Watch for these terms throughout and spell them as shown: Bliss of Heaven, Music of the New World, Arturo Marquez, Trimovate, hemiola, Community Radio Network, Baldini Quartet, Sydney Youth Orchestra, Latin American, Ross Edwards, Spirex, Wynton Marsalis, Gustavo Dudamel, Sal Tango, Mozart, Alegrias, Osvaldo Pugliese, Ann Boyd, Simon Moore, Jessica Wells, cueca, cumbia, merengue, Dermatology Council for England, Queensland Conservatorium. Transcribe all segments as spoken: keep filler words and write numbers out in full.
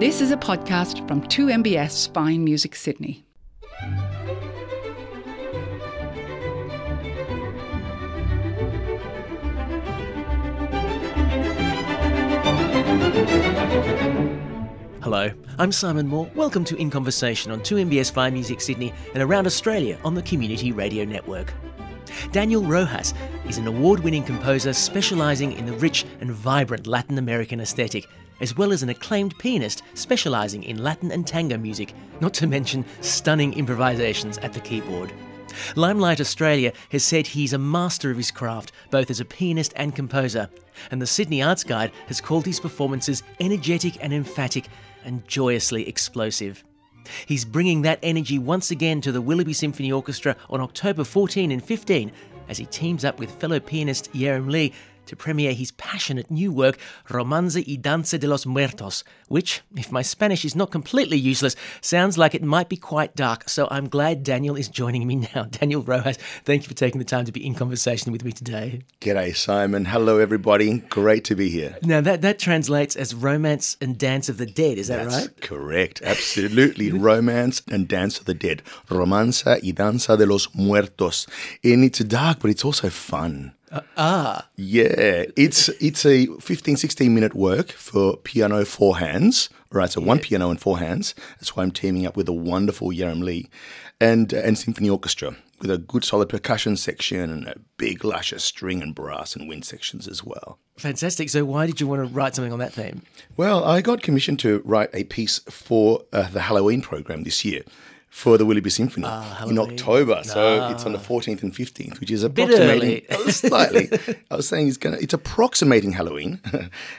This is a podcast from two M B S Fine Music Sydney. Hello, I'm Simon Moore. Welcome to In Conversation on two M B S Fine Music Sydney and around Australia on the Community Radio Network. Daniel Rojas is an award-winning composer specialising in the rich and vibrant Latin American aesthetic, as well as an acclaimed pianist specialising in Latin and tango music, not to mention stunning improvisations at the keyboard. Limelight Australia has said he's a master of his craft, both as a pianist and composer, and the Sydney Arts Guide has called his performances energetic and emphatic and joyously explosive. He's bringing that energy once again to the Willoughby Symphony Orchestra on October fourteenth and fifteenth as he teams up with fellow pianist Yerim Lee to premiere his passionate new work, Romanza y Danza de los Muertos, which, if my Spanish is not completely useless, sounds like it might be quite dark, so I'm glad Daniel is joining me now. Daniel Rojas, thank you for taking the time to be in conversation with me today. G'day, Simon. Hello, everybody. Great to be here. Now, that, that translates as Romance and Dance of the Dead, is that That's right? Correct. Absolutely. Romance and Dance of the Dead. Romanza y Danza de los Muertos. And it's dark, but it's also fun. Uh, ah. Yeah, it's it's a fifteen, sixteen minute work for piano four hands, right? So yeah. one piano and four hands. That's why I'm teaming up with a wonderful Yerim Lee and, uh, and symphony orchestra with a good solid percussion section and a big luscious string and brass and wind sections as well. Fantastic. So why did you want to write something on that theme? Well, I got commissioned to write a piece for uh, the Halloween program this year. For the Willoughby Symphony ah, in October, ah. so it's on the fourteenth and fifteenth, which is approximating slightly. I was saying it's gonna, it's approximating Halloween,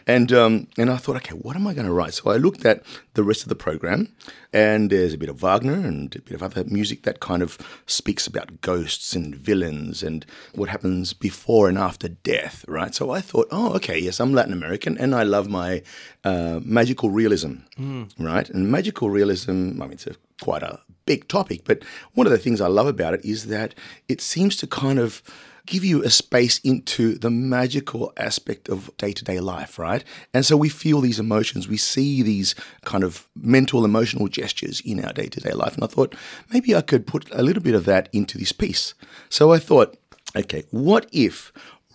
and um, and I thought, okay, what am I going to write? So I looked at the rest of the program, and there's a bit of Wagner and a bit of other music that kind of speaks about ghosts and villains and what happens before and after death, right? So I thought, oh, okay, yes, I'm Latin American, and I love my uh, magical realism, mm. right? And magical realism, I mean, it's a quite a big topic, but one of the things I love about it is that it seems to kind of give you a space into the magical aspect of day-to-day life, right? And so we feel these emotions, we see these kind of mental, emotional gestures in our day-to-day life. And I thought maybe I could put a little bit of that into this piece. So I thought, okay, what if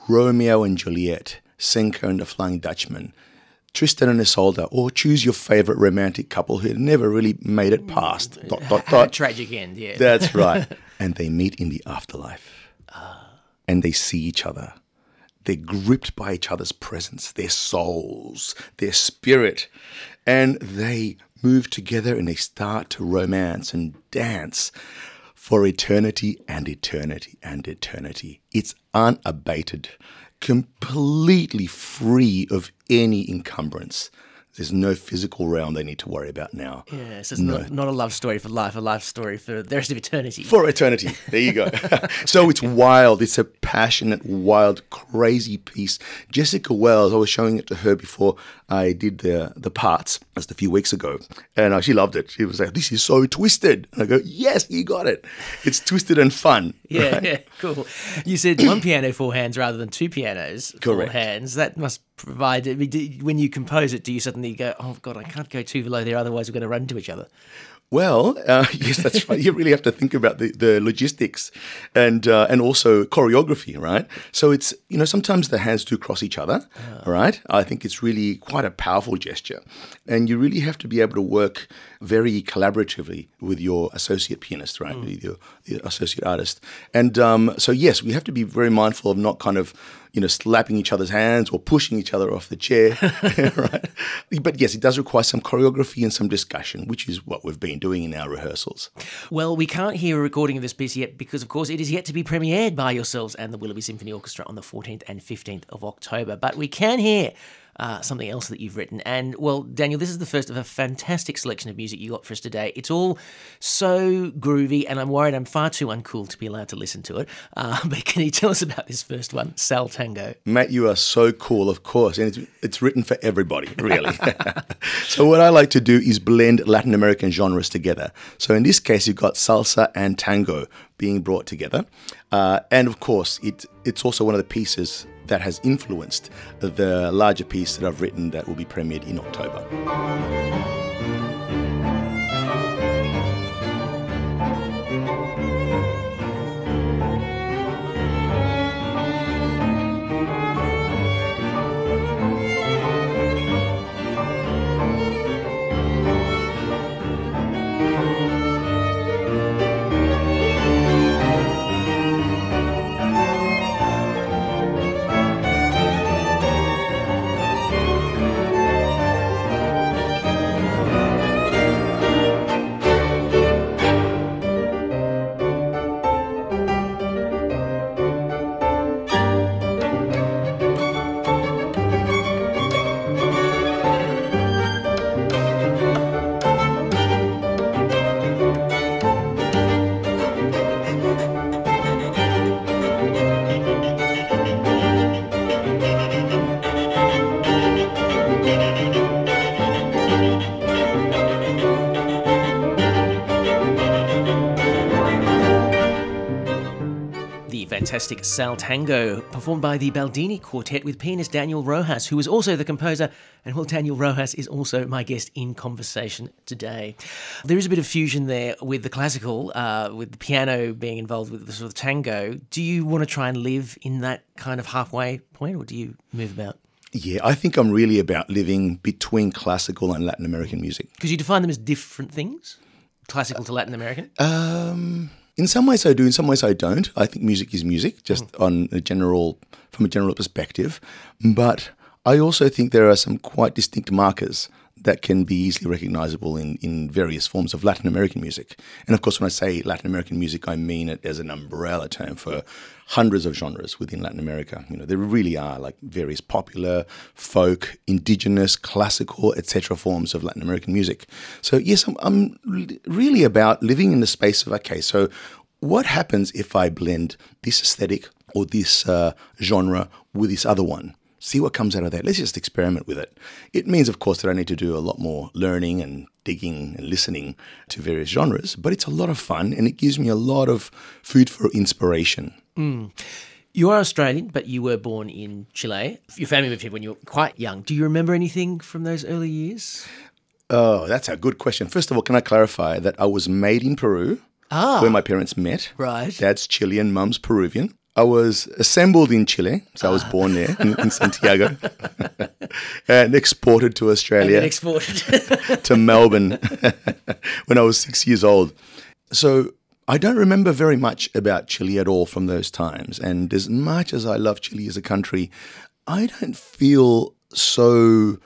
Romeo and Juliet, Senko and the Flying Dutchman, Tristan and Isolde, or choose your favourite romantic couple who never really made it past, dot, dot, dot. Tragic end, yeah. That's right. And they meet in the afterlife. Uh. And they see each other. They're gripped by each other's presence, their souls, their spirit. And they move together and they start to romance and dance for eternity and eternity and eternity. It's unabated. Completely free of any encumbrance. There's no physical realm they need to worry about now. Yeah, so it's no. not, not a love story for life, a life story for the rest of eternity. For eternity. There you go. So it's wild. It's a passionate, wild, crazy piece. Jessica Wells, I was showing it to her before I did the the parts just a few weeks ago, and uh, she loved it. She was like, this is so twisted. And I go, yes, you got it. It's twisted and fun. Yeah, right? Yeah, cool. You said one piano, four hands rather than two pianos, Correct. four hands. That must provide, I mean, when you compose it, do you suddenly go, oh, God, I can't go too below there, otherwise we're going to run into each other? Well, uh, yes, that's right. You really have to think about the, the logistics and uh, and also choreography, right? So it's, you know, sometimes the hands do cross each other, oh. right? I think it's really quite a powerful gesture. And you really have to be able to work very collaboratively with your associate pianist, right? Mm. With your, your associate artist. And um, so, yes, we have to be very mindful of not kind of, you know, slapping each other's hands or pushing each other off the chair, right? But yes, it does require some choreography and some discussion, which is what we've been doing in our rehearsals. Well, we can't hear a recording of this piece yet because, of course, it is yet to be premiered by yourselves and the Willoughby Symphony Orchestra on the fourteenth and fifteenth of October. But we can hear uh, something else that you've written. And, well, Daniel, this is the first of a fantastic selection of music you got for us today. It's all so groovy, and I'm worried I'm far too uncool to be allowed to listen to it. Uh, but can you tell us about this first one, Sal Tango? Matt, you are so cool, of course, and it's, it's written for everybody, really. So what I like to do is blend Latin American genres together. So in this case, you've got salsa and tango being brought together. Uh, and of course, it it's also one of the pieces that has influenced the larger piece that I've written that will be premiered in October. fantastic Sal Tango, performed by the Baldini Quartet with pianist Daniel Rojas, who was also the composer, and well, Daniel Rojas is also my guest in conversation today. There is a bit of fusion there with the classical, uh, with the piano being involved with the sort of tango. Do you want to try and live in that kind of halfway point, or do you move about? Yeah, I think I'm really about living between classical and Latin American music. Because you define them as different things, classical to Latin American? Um... In some ways I do, in some ways I don't. I think music is music, just mm. on a general, from a general perspective. But I also think there are some quite distinct markers that can be easily recognizable in, in various forms of Latin American music. And of course, when I say Latin American music, I mean it as an umbrella term for hundreds of genres within Latin America. You know, there really are like various popular, folk, indigenous, classical, et cetera forms of Latin American music. So yes, I'm, I'm really about living in the space of, okay, so what happens if I blend this aesthetic or this uh, genre with this other one? See what comes out of that. Let's just experiment with it. It means, of course, that I need to do a lot more learning and digging and listening to various genres, but it's a lot of fun and it gives me a lot of food for inspiration. Mm. You are Australian, but you were born in Chile. Your family moved here when you were quite young. Do you remember anything from those early years? Oh, that's a good question. First of all, can I clarify that I was made in Peru, ah, where my parents met. Right. Dad's Chilean, mum's Peruvian. I was assembled in Chile, so ah. I was born there in, in Santiago and exported to Australia, and exported to Melbourne when I was six years old. So I don't remember very much about Chile at all from those times. And as much as I love Chile as a country, I don't feel so,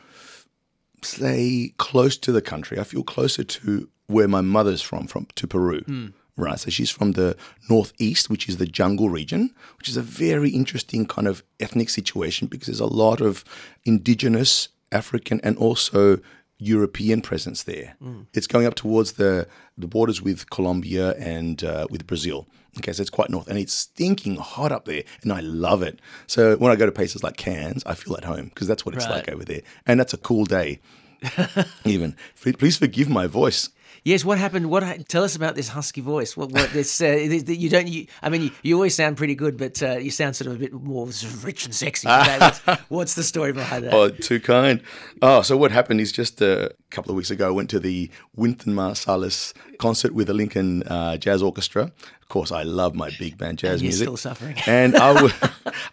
say, close to the country. I feel closer to where my mother's from, from to Peru. Mm. Right, so she's from the northeast, which is the jungle region, which is a very interesting kind of ethnic situation because there's a lot of indigenous, African, and also European presence there. Mm. It's going up towards the, the borders with Colombia and uh, with Brazil. Okay, so it's quite north, and it's stinking hot up there, and I love it. So when I go to places like Cairns, I feel at home because that's what it's right. like over there, and that's a cool day. Even please forgive my voice. Yes, what happened? What tell us about this husky voice? What, what this? Uh, you don't. You, I mean, you, you always sound pretty good, but uh, you sound sort of a bit more rich and sexy today. what's, what's the story behind that? Oh, too kind. Oh, so what happened is just a couple of weeks ago, I went to the Wynton Marsalis concert with the Lincoln uh, Jazz Orchestra. Of course, I love my big band jazz and music. You're still suffering. And I was,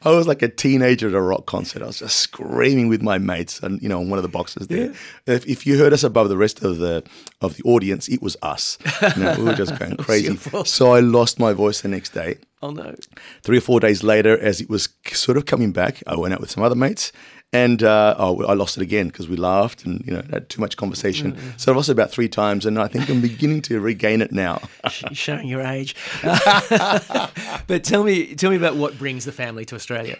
I was like a teenager at a rock concert. I was just screaming with my mates, and you know, on one of the boxes there. Yeah. If, if you heard us above the rest of the of the audience. It was us. You know, we were just going crazy. So I lost my voice the next day. Oh, no. Three or four days later, as it was sort of coming back, I went out with some other mates and uh, oh, I lost it again because we laughed and, you know, had too much conversation. Mm. So I lost it about three times and I think I'm beginning to regain it now. Showing your age. But tell me, tell me about what brings the family to Australia.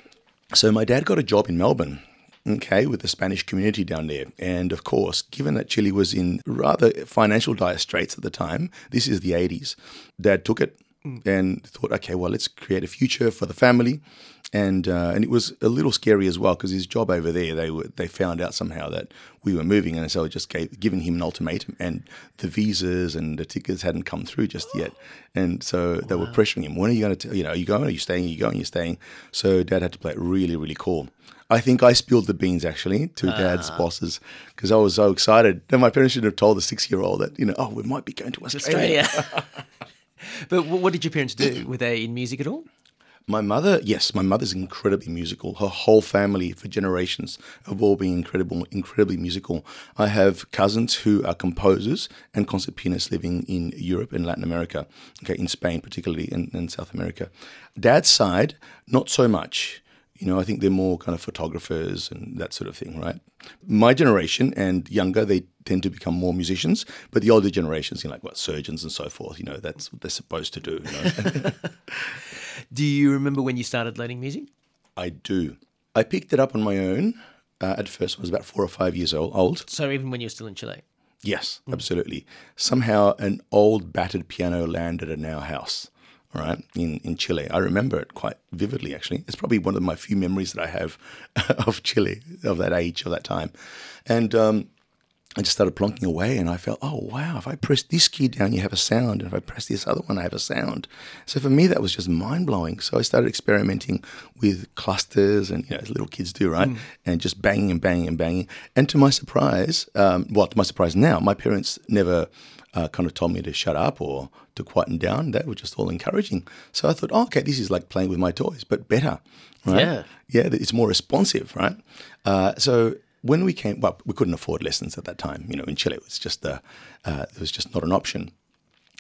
So my dad got a job in Melbourne. Okay, with the Spanish community down there. And of course, given that Chile was in rather financial dire straits at the time, this is the eighties, Dad took it mm. and thought, okay, well, let's create a future for the family. And uh, and it was a little scary as well because his job over there, they were, they found out somehow that we were moving. And so it just gave giving him an ultimatum and the visas and the tickets hadn't come through just yet. And so wow. they were pressuring him. When are you going to, you know, are you going, are you staying, are you going, are you staying? So Dad had to play it really, really cool. I think I spilled the beans, actually, to uh. Dad's bosses because I was so excited. And my parents should have told the six-year-old that, you know, oh, we might be going to Australia. Australia. But what did your parents do? Were they in music at all? My mother, yes, my mother's incredibly musical. Her whole family for generations have all been incredible, incredibly musical. I have cousins who are composers and concert pianists living in Europe and Latin America, okay, in Spain particularly and, and South America. Dad's side, not so much. You know, I think they're more kind of photographers and that sort of thing, right? My generation and younger, they tend to become more musicians, but the older generations, you know, like what, surgeons and so forth, you know, that's what they're supposed to do. You know? Do you remember when you started learning music? I do. I picked it up on my own uh, at first. I was about four or five years old. So even when you were still in Chile? Yes, mm. absolutely. Somehow an old battered piano landed in our house. All right, in, in Chile. I remember it quite vividly, actually. It's probably one of my few memories that I have of Chile, of that age, of that time. And um, I just started plonking away, and I felt, oh, wow, if I press this key down, you have a sound, and if I press this other one, I have a sound. So for me, that was just mind-blowing. So I started experimenting with clusters and, you know, as little kids do, right, mm. and just banging and banging and banging. And to my surprise, um, well, to my surprise now, my parents never uh, kind of told me to shut up or to quieten down. They were just all encouraging. So I thought, oh, okay, this is like playing with my toys, but better, right? Yeah. Yeah, it's more responsive, right? Uh, so... When we came, well, we couldn't afford lessons at that time. You know, in Chile, it was just the, uh, it was just not an option.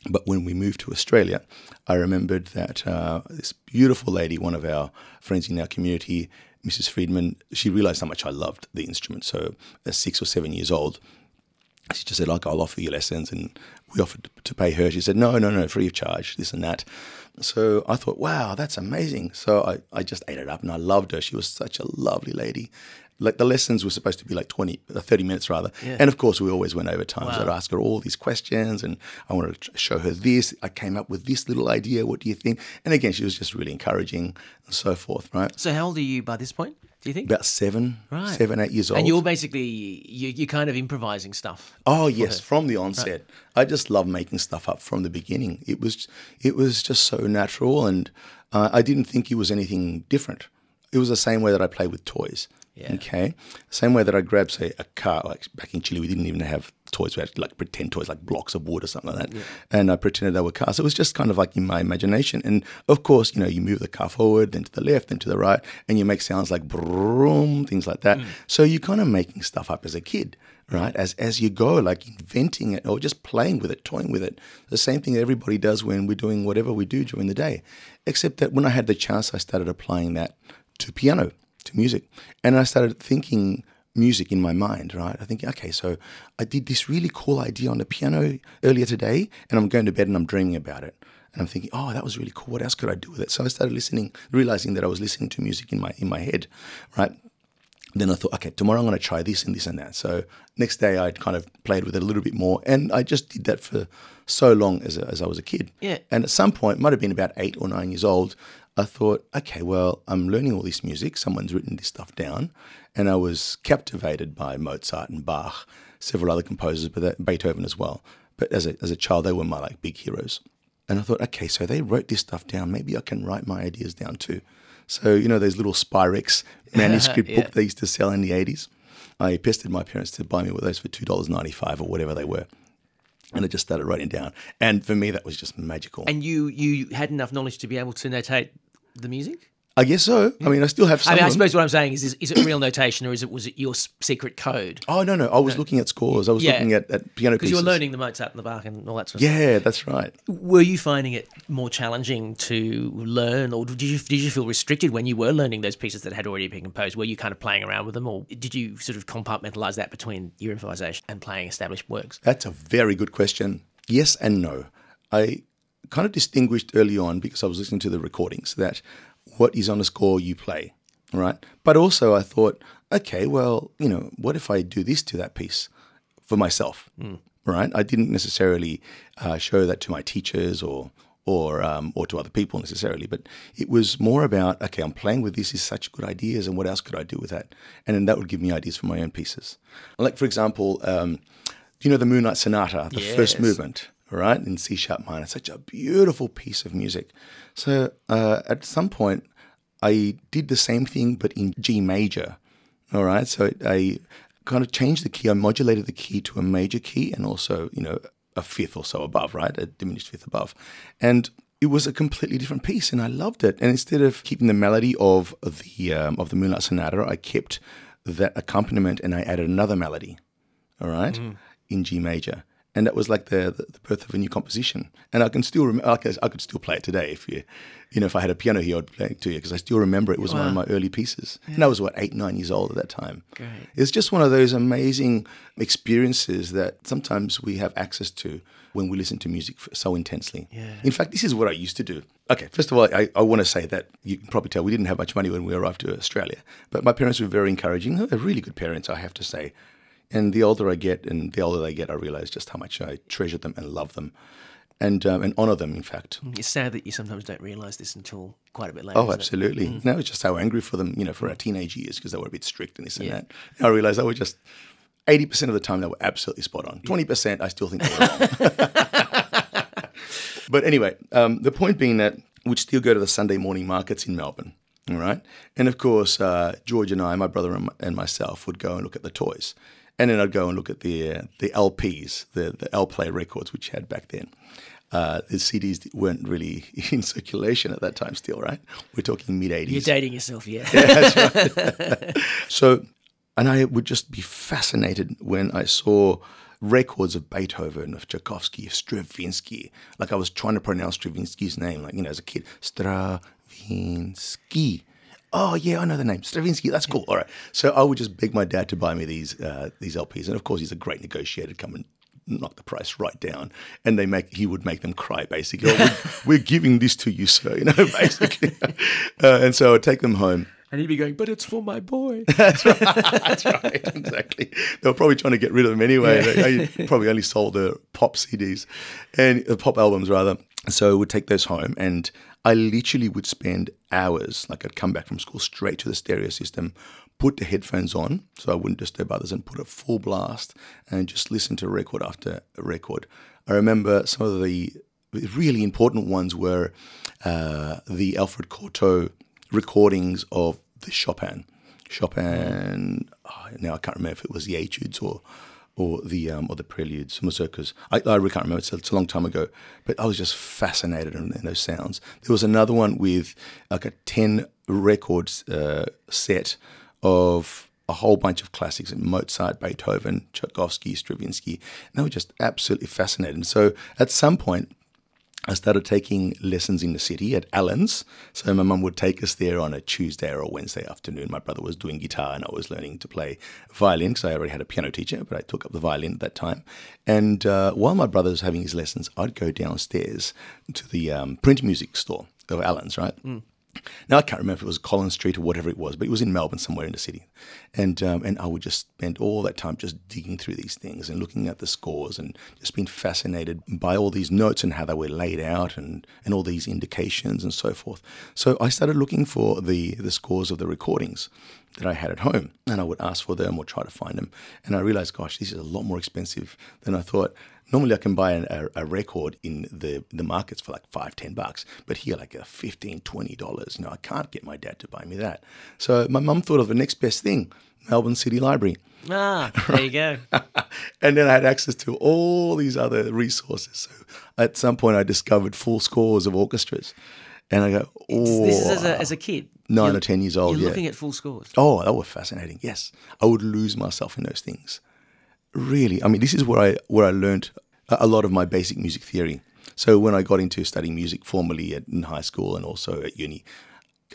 But when we moved to Australia, I remembered that uh, this beautiful lady, one of our friends in our community, Missus Friedman, she realised how much I loved the instrument. So at six or seven years old, she just said, like, I'll offer you lessons. And we offered to pay her. She said, no, no, no, free of charge, this and that. So I thought, wow, that's amazing. So I, I just ate it up and I loved her. She was such a lovely lady. Like the lessons were supposed to be like twenty, thirty minutes rather. Yeah. And of course, we always went over time. Wow. So I'd ask her all these questions and I wanted to show her this. I came up with this little idea. What do you think? And again, she was just really encouraging and so forth, right? So how old are you by this point, do you think? About seven, right. seven, eight years old. And you're basically, you, you're kind of improvising stuff. Oh, yes, her. From the onset. Right. I just love making stuff up from the beginning. It was, it was just so natural and uh, I didn't think it was anything different. It was the same way that I play with toys. Yeah. Okay. Same way that I grabbed, say, a car. Like back in Chile, we didn't even have toys. We had like pretend toys, like blocks of wood or something like that. Yeah. And I pretended they were cars. It was just kind of like in my imagination. And of course, you know, you move the car forward, then to the left, then to the right, and you make sounds like broom, things like that. Mm. So you're kind of making stuff up as a kid, right? As as you go, like inventing it or just playing with it, toying with it. The same thing that everybody does when we're doing whatever we do during the day. Except that when I had the chance, I started applying that to piano. To music. And I started thinking music in my mind, right? I think, okay, so I did this really cool idea on the piano earlier today, and I'm going to bed and I'm dreaming about it. And I'm thinking, oh, that was really cool. What else could I do with it? So I started listening, realizing that I was listening to music in my in my head, right? Then I thought, okay, tomorrow I'm going to try this and this and that. So next day I kind of played with it a little bit more, and I just did that for so long as, a, as I was a kid. Yeah. And at some point, might have been about eight or nine years old, I thought, okay, well, I'm learning all this music. Someone's written this stuff down. And I was captivated by Mozart and Bach, several other composers, but Beethoven as well. But as a, as a child, they were my like big heroes. And I thought, okay, so they wrote this stuff down. Maybe I can write my ideas down too. So, you know, those little Spirex manuscript yeah. book they used to sell in the eighties. I pestered my parents to buy me with those for two dollars ninety-five or whatever they were. And I just started writing down. And for me, that was just magical. And you you had enough knowledge to be able to notate the music? I guess so. Yeah. I mean, I still have some. I mean, I suppose what I'm saying is, is, is it real notation or is it was it your secret code? Oh, no, no. I was no. looking at scores. I was yeah. looking at, at piano pieces. Because you were learning the Mozart and the Bach and all that sort of yeah, stuff. Yeah, that's right. Were you finding it more challenging to learn or did you, did you feel restricted when you were learning those pieces that had already been composed? Were you kind of playing around with them or did you sort of compartmentalise that between your improvisation and playing established works? That's a very good question. Yes and no. I kind of distinguished early on because I was listening to the recordings that what is on a score you play, right? But also I thought, okay, well, you know, what if I do this to that piece for myself, mm. right? I didn't necessarily uh, show that to my teachers or or um, or to other people necessarily, but it was more about, okay, I'm playing with this, is such good ideas, and what else could I do with that? And then that would give me ideas for my own pieces. Like, for example, um, you know, the Moonlight Sonata, the yes. first movement, right, in C-sharp minor. Such a beautiful piece of music. So uh, at some point, I did the same thing but in G major, all right? So I kind of changed the key. I modulated the key to a major key and also, you know, a fifth or so above, right, a diminished fifth above. And it was a completely different piece and I loved it. And instead of keeping the melody of the, um, of the Moonlight Sonata, I kept that accompaniment and I added another melody, all right, mm. in G major. And that was like the, the the birth of a new composition. And I can still remember. I, I could still play it today if you, you know, if I had a piano here, I'd play it to you because I still remember it was wow. one of my early pieces. Yeah. And I was what eight, nine years old at that time. Great. It's just one of those amazing experiences that sometimes we have access to when we listen to music so intensely. Yeah. In fact, this is what I used to do. Okay, first of all, I, I want to say that you can probably tell we didn't have much money when we arrived to Australia, but my parents were very encouraging. They're really good parents, I have to say. And the older I get and the older they get, I realize just how much I treasure them and love them and um, and honor them, in fact. It's sad that you sometimes don't realize this until quite a bit later. Oh, absolutely. Mm. And I was just so angry for them, you know, for our teenage years because they were a bit strict and this yeah. and that. And I realized they were just eighty percent of the time they were absolutely spot on. twenty percent, I still think they were wrong. But anyway, um, the point being that we'd still go to the Sunday morning markets in Melbourne, all right? And of course, uh, George and I, my brother and, and myself, would go and look at the toys. And then I'd go and look at the uh, the L Ps, the, the L-play records, which you had back then. Uh, the C Ds weren't really in circulation at that time still, right? We're talking mid-eighties. You're dating yourself, yeah. Yeah, that's right. So, and I would just be fascinated when I saw records of Beethoven, of Tchaikovsky, of Stravinsky. Like I was trying to pronounce Stravinsky's name, like, you know, as a kid. Stravinsky. Oh, yeah, I know the name. Stravinsky, that's cool. All right. So I would just beg my dad to buy me these uh, these L Ps. And, of course, he's a great negotiator. Come and knock the price right down. And they make he would make them cry, basically. Oh, we're, we're giving this to you, sir, you know, basically. uh, and so I would take them home. And he'd be going, but it's for my boy. That's right. That's right. Exactly. They were probably trying to get rid of them anyway. Yeah. They probably only sold the pop C Ds, and the pop albums, rather. So we'd take those home, and I literally would spend hours, like I'd come back from school straight to the stereo system, put the headphones on so I wouldn't disturb others, and put a full blast and just listen to record after record. I remember some of the really important ones were uh, the Alfred Cortot recordings of the Chopin. Chopin, oh, now I can't remember if it was the Etudes or... or the um, or the preludes, mazurkas. I, I really can't remember, it's a, it's a long time ago, but I was just fascinated in, in those sounds. There was another one with like a ten records uh, set of a whole bunch of classics, Mozart, Beethoven, Tchaikovsky, Stravinsky, and they were just absolutely fascinating. So at some point, I started taking lessons in the city at Allen's. So my mum would take us there on a Tuesday or a Wednesday afternoon. My brother was doing guitar and I was learning to play violin because I already had a piano teacher, but I took up the violin at that time. And uh, while my brother was having his lessons, I'd go downstairs to the um, print music store of Allen's, right? Mm. Now, I can't remember if it was Collins Street or whatever it was, but it was in Melbourne, somewhere in the city. And um, and I would just spend all that time just digging through these things and looking at the scores and just being fascinated by all these notes and how they were laid out and, and all these indications and so forth. So I started looking for the, the scores of the recordings that I had at home, and I would ask for them or try to find them. And I realized, gosh, this is a lot more expensive than I thought. Normally I can buy an, a, a record in the, the markets for like five, ten bucks, but here like a fifteen, twenty dollars. You know, I can't get my dad to buy me that. So my mum thought of the next best thing, Melbourne City Library. Ah, there you go. And then I had access to all these other resources. So at some point I discovered full scores of orchestras. And I go, oh. This is as a, as a kid? Nine or ten years old, you're yeah. You're looking at full scores. Oh, that was fascinating, yes. I would lose myself in those things. Really, I mean, this is where I where I learned a lot of my basic music theory. So when I got into studying music formally at, in high school and also at uni,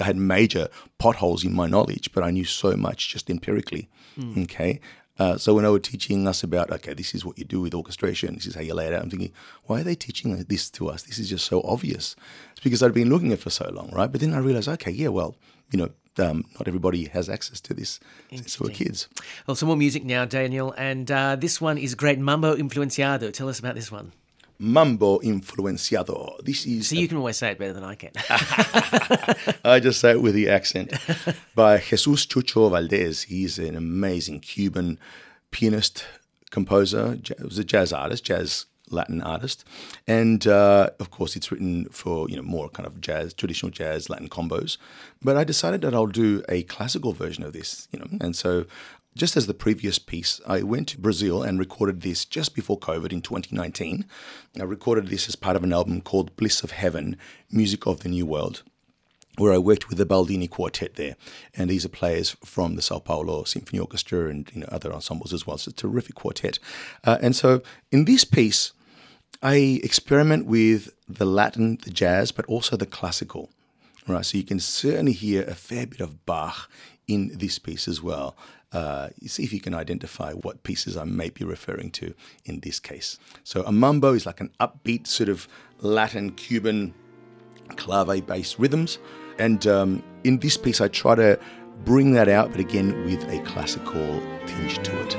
I had major potholes in my knowledge, but I knew so much just empirically, mm. okay? Uh, so when they were teaching us about, okay, this is what you do with orchestration, this is how you lay it out, I'm thinking, why are they teaching this to us? This is just so obvious. It's because I'd been looking at it for so long, right? But then I realized, okay, yeah, well, you know, Um, not everybody has access to this since we were kids. Well, some more music now, Daniel, and uh, this one is great, Mambo Influenciado. Tell us about this one. Mambo Influenciado. This is. So you can always say it better than I can. I just say it with the accent. By Jesús Chucho Valdés. He's an amazing Cuban pianist, composer. He was a jazz artist, jazz Latin artist, and uh, of course it's written for, you know, more kind of jazz, traditional jazz, Latin combos. But I decided that I'll do a classical version of this, you know, and so just as the previous piece, I went to Brazil and recorded this just before COVID in twenty nineteen. I recorded this as part of an album called Bliss of Heaven, Music of the New World, where I worked with the Baldini Quartet there. And these are players from the Sao Paulo Symphony Orchestra and, you know, other ensembles as well. It's a terrific quartet. Uh, and so in this piece, I experiment with the Latin, the jazz, but also the classical, right? So you can certainly hear a fair bit of Bach in this piece as well. Uh, see if you can identify what pieces I may be referring to in this case. So a mambo is like an upbeat sort of Latin, Cuban, clave-based rhythms. And um, in this piece, I try to bring that out, but again, with a classical tinge to it.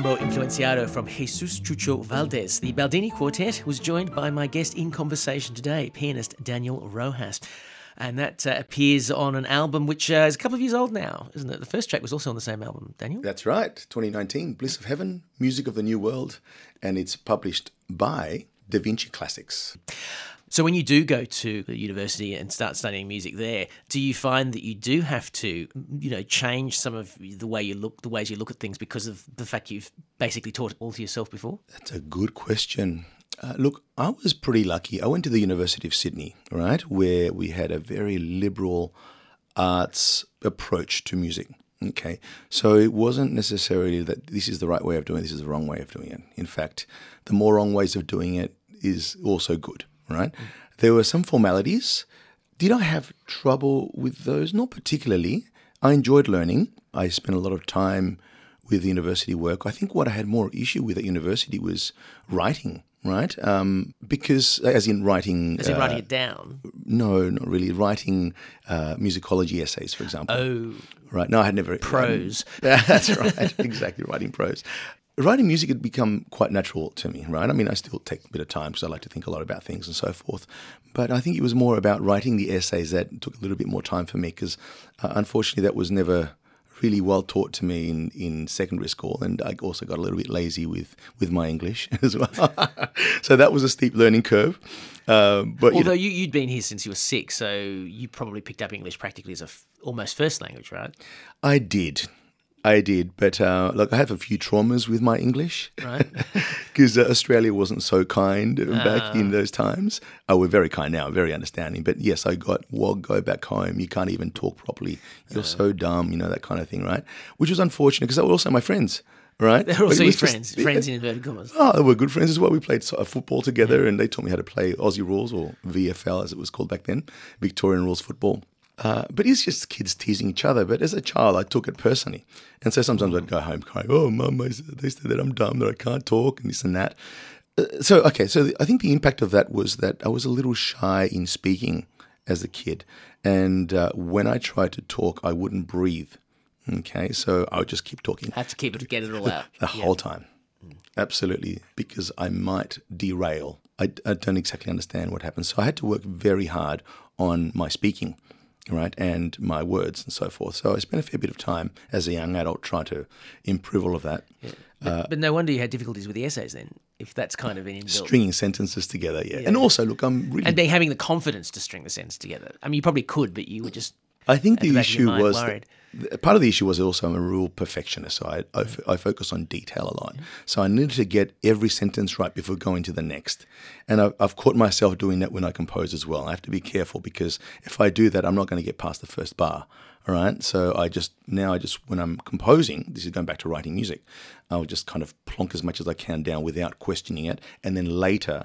mambo influenciado from Jesús Chucho Valdés, the Baldini Quartet was joined by my guest in conversation today, pianist Daniel Rojas. And that uh, appears on an album which uh, is a couple of years old now, isn't it? The first track was also on the same album, Daniel? That's right, twenty nineteen, Bliss of Heaven, Music of the New World, and it's published by Da Vinci Classics. So when you do go to the university and start studying music there, do you find that you do have to, you know, change some of the way you look, the ways you look at things because of the fact you've basically taught it all to yourself before? That's a good question. Uh, look, I was pretty lucky. I went to the University of Sydney, right, where we had a very liberal arts approach to music. Okay, so it wasn't necessarily that this is the right way of doing it, this is the wrong way of doing it. In fact, the more wrong ways of doing it is also good. Right? There were some formalities. Did I have trouble with those? Not particularly. I enjoyed learning. I spent a lot of time with university work. I think what I had more issue with at university was writing, right? Um, because, as in writing... As in uh, writing it down? No, not really. Writing uh, musicology essays, for example. Oh. Right. No, I had never... Prose. Yeah, that's right. Exactly, writing prose. Writing music had become quite natural to me, right? I mean, I still take a bit of time because I like to think a lot about things and so forth. But I think it was more about writing the essays that took a little bit more time for me because, uh, unfortunately, that was never really well taught to me in, in secondary school. And I also got a little bit lazy with, with my English as well. So that was a steep learning curve. Um, but Although you know, you'd been here since you were six, so you probably picked up English practically as a f- almost first language, right? I did. I did, but uh, look, I have a few traumas with my English, right? Because uh, Australia wasn't so kind uh, back in those times. Oh, we're very kind now, very understanding. But yes, I got, well, go back home. You can't even talk properly. You're uh, so dumb, you know, that kind of thing, right? Which was unfortunate because they were also my friends, right? They were also your friends, just, friends yeah, in inverted commas. Oh, they were good friends as well. We played football together yeah. and they taught me how to play Aussie rules or V F L as it was called back then, Victorian rules football. Uh, but it's just kids teasing each other. But as a child, I took it personally. And so sometimes I'd go home crying, oh, mum, they said that I'm dumb, that I can't talk and this and that. Uh, so, okay, so the, I think the impact of that was that I was a little shy in speaking as a kid. And uh, when I tried to talk, I wouldn't breathe. Okay, so I would just keep talking. I had to keep it, get it all out. The, the yeah. whole time. Mm. Absolutely, because I might derail. I, I don't exactly understand what happens. So I had to work very hard on my speaking. Right, and my words and so forth. So I spent a fair bit of time as a young adult trying to improve all of that. Yeah. But, uh, but no wonder you had difficulties with the essays then, if that's kind of an inbuilt. Stringing sentences together, yeah. yeah. And also, look, I'm really... And being, having the confidence to string the sentence together. I mean, you probably could, but you were just... I think the, the issue was... That, the, part of the issue was also I'm a real perfectionist, so I, I, f- I focus on detail a lot. Yeah. So I needed to get every sentence right before going to the next. And I've, I've caught myself doing that when I compose as well. I have to be careful because if I do that, I'm not going to get past the first bar, all right? So I just, now I just, when I'm composing, this is going back to writing music, I'll just kind of plonk as much as I can down without questioning it. And then later...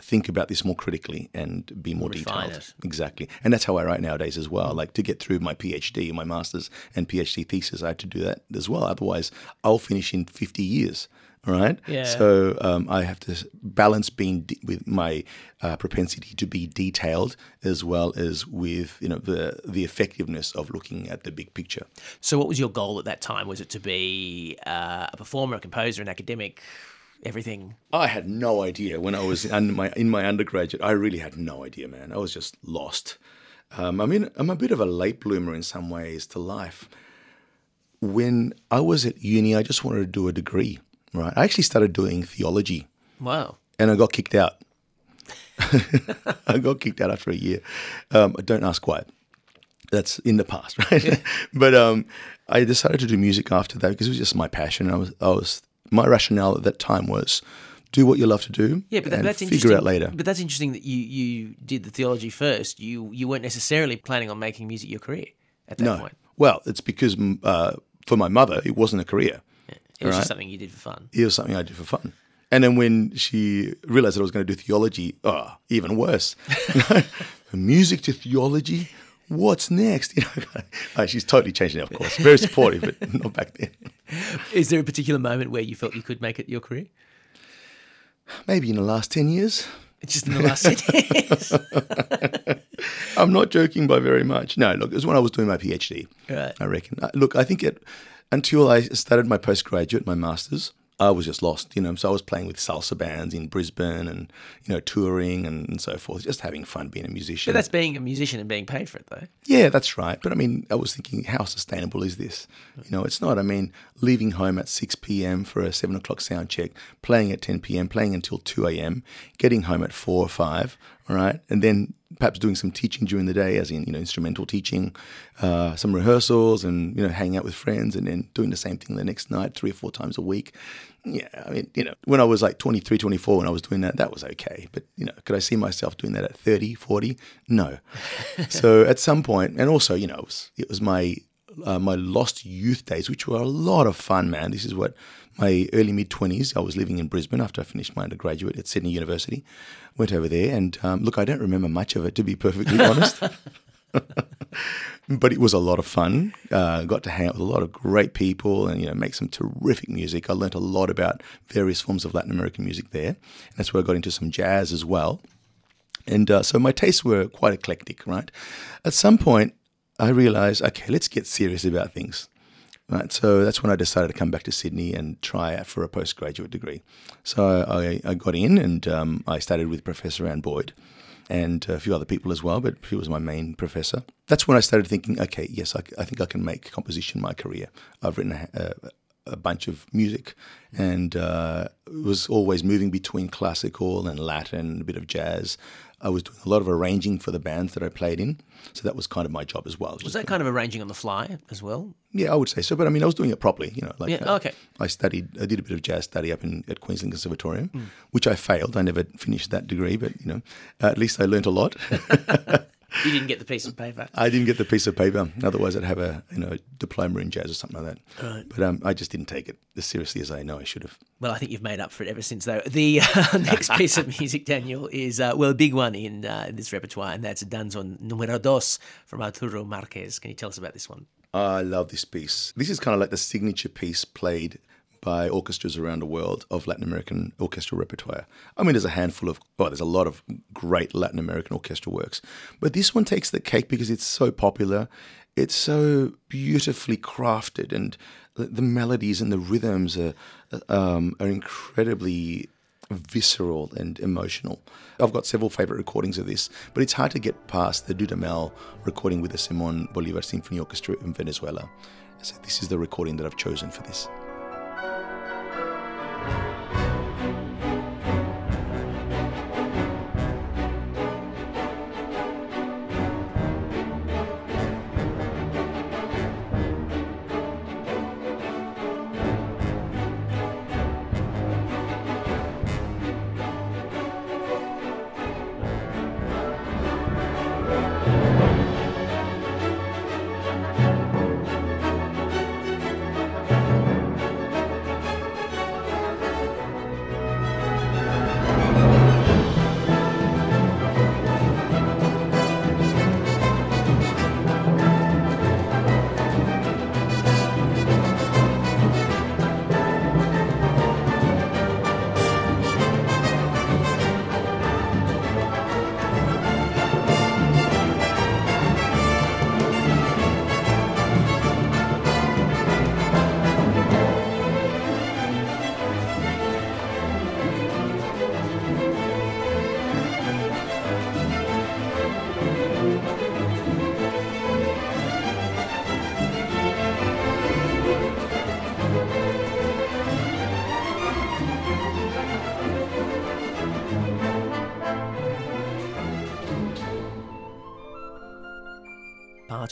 think about this more critically and be more Refine detailed. It. Exactly. And that's how I write nowadays as well. Like to get through my PhD, my master's and PhD thesis, I had to do that as well. Otherwise, I'll finish in fifty years, right? Yeah. So um, I have to balance being de- with my uh, propensity to be detailed as well as with, you know, the, the effectiveness of looking at the big picture. So what was your goal at that time? Was it to be uh, a performer, a composer, an academic? Everything. I had no idea when I was in my in my undergraduate. I really had no idea, man. I was just lost. Um, I mean, I'm a bit of a late bloomer in some ways to life. When I was at uni, I just wanted to do a degree, right? I actually started doing theology. Wow. And I got kicked out. I got kicked out after a year. Um, don't ask why. That's in the past, right? Yeah. But um, I decided to do music after that because it was just my passion. I was I was... My rationale at that time was do what you love to do yeah, but that, and that's figure out later. But that's interesting that you, you did the theology first. You you weren't necessarily planning on making music your career at that no. point. Well, it's because uh, for my mother, it wasn't a career. Yeah. It was right? just something you did for fun. It was something I did for fun. And then when she realised that I was going to do theology, oh, even worse. Music to theology? What's next? You know, oh, she's totally changed now, of course. Very supportive, but not back then. Is there a particular moment where you felt you could make it your career? Maybe in the last ten years. Just in the last ten years. I'm not joking by very much. No, look, it was when I was doing my PhD, right. I reckon. Look, I think it, until I started my postgraduate, my master's, I was just lost, you know. So I was playing with salsa bands in Brisbane and, you know, touring and, and so forth, just having fun being a musician. But that's being a musician and being paid for it, though. Yeah, that's right. But, I mean, I was thinking, how sustainable is this? You know, it's not. I mean, leaving home at six p.m. for a seven o'clock sound check, playing at ten p.m., playing until two a.m., getting home at four or five, all right, and then perhaps doing some teaching during the day, as in, you know, instrumental teaching, uh, some rehearsals and, you know, hanging out with friends and then doing the same thing the next night three or four times a week. Yeah, I mean, you know, when I was like twenty-three, twenty-four, when I was doing that, that was okay. But, you know, could I see myself doing that at thirty, forty? No. So at some point, and also, you know, it was, it was my uh, my lost youth days, which were a lot of fun, man. This is what my early mid-twenties, I was living in Brisbane after I finished my undergraduate at Sydney University. Went over there and, um, look, I don't remember much of it, to be perfectly honest. But it was a lot of fun. Uh, got to hang out with a lot of great people and, you know, make some terrific music. I learnt a lot about various forms of Latin American music there. And that's where I got into some jazz as well. And uh, so my tastes were quite eclectic, right? At some point, I realised, okay, let's get serious about things. Right, so that's when I decided to come back to Sydney and try out for a postgraduate degree. So I, I got in and um, I studied with Professor Ann Boyd and a few other people as well, but she was my main professor. That's when I started thinking, okay, yes, I, I think I can make composition my career. I've written a, a, a bunch of music and uh, was always moving between classical and Latin, a bit of jazz. I was doing a lot of arranging for the bands that I played in. So that was kind of my job as well. Was that kind of arranging on the fly as well? Yeah, I would say so. But I mean, I was doing it properly, you know. Like yeah, I, okay. I studied, I did a bit of jazz study up in at Queensland Conservatorium, mm. which I failed. I never finished that degree, but, you know, uh, at least I learnt a lot. You didn't get the piece of paper. I didn't get the piece of paper. Otherwise, I'd have a you know diploma in jazz or something like that. Right. But um, I just didn't take it as seriously as I know I should have. Well, I think you've made up for it ever since, though. The uh, next piece of music, Daniel, is, uh, well, a big one in uh, this repertoire, and that's Danzón Número two from Arturo Marquez. Can you tell us about this one? I love this piece. This is kind of like the signature piece played by orchestras around the world of Latin American orchestral repertoire. I mean, there's a handful of, well, there's a lot of great Latin American orchestral works, but this one takes the cake because it's so popular. It's so beautifully crafted, and the, the melodies and the rhythms are, um, are incredibly visceral and emotional. I've got several favourite recordings of this, but it's hard to get past the Dudamel recording with the Simón Bolívar Symphony Orchestra in Venezuela. So this is the recording that I've chosen for this.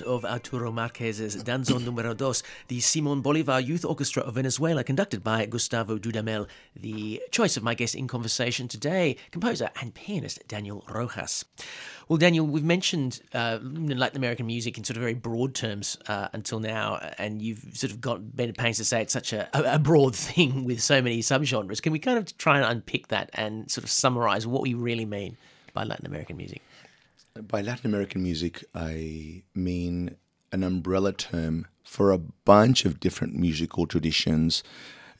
Of Arturo Marquez's Danzón Número two, the Simón Bolívar Youth Orchestra of Venezuela, conducted by Gustavo Dudamel, the choice of my guest in conversation today, composer and pianist Daniel Rojas. Well, Daniel, we've mentioned uh, Latin American music in sort of very broad terms uh, until now, and you've sort of got been at pains to say it's such a, a broad thing with so many subgenres. Can we kind of try and unpick that and sort of summarise what we really mean by Latin American music? By Latin American music, I mean an umbrella term for a bunch of different musical traditions,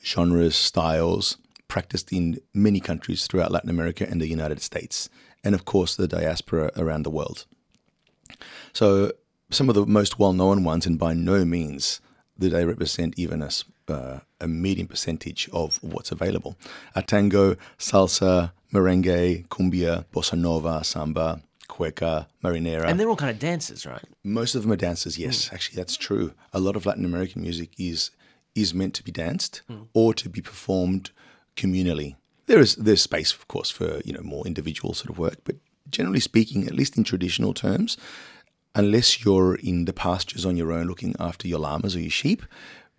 genres, styles practiced in many countries throughout Latin America and the United States, and of course the diaspora around the world. So some of the most well-known ones, and by no means do they represent even a uh, a median percentage of what's available. A tango, salsa, merengue, cumbia, bossa nova, samba, cueca, marinera. And they're all kind of dances, right? Most of them are dances, yes. Mm. Actually, that's true. A lot of Latin American music is is meant to be danced mm. or to be performed communally. There is there's space, of course, for, you know, more individual sort of work, but generally speaking, at least in traditional terms, unless you're in the pastures on your own looking after your llamas or your sheep,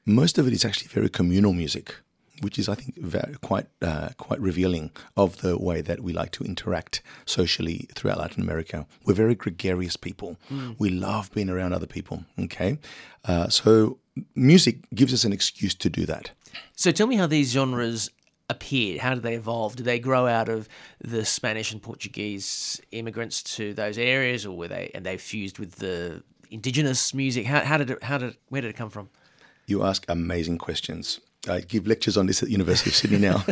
most of it is actually very communal music, which is, I think, very, quite uh, quite revealing of the way that we like to interact socially throughout Latin America. We're very gregarious people. Mm. We love being around other people, okay? Uh, so music gives us an excuse to do that. So tell me how these genres appeared. How did they evolve? Did they grow out of the Spanish and Portuguese immigrants to those areas, or were they and they fused with the indigenous music? How, how did it, how did where did it come from? You ask amazing questions. I give lectures on this at the University of Sydney now.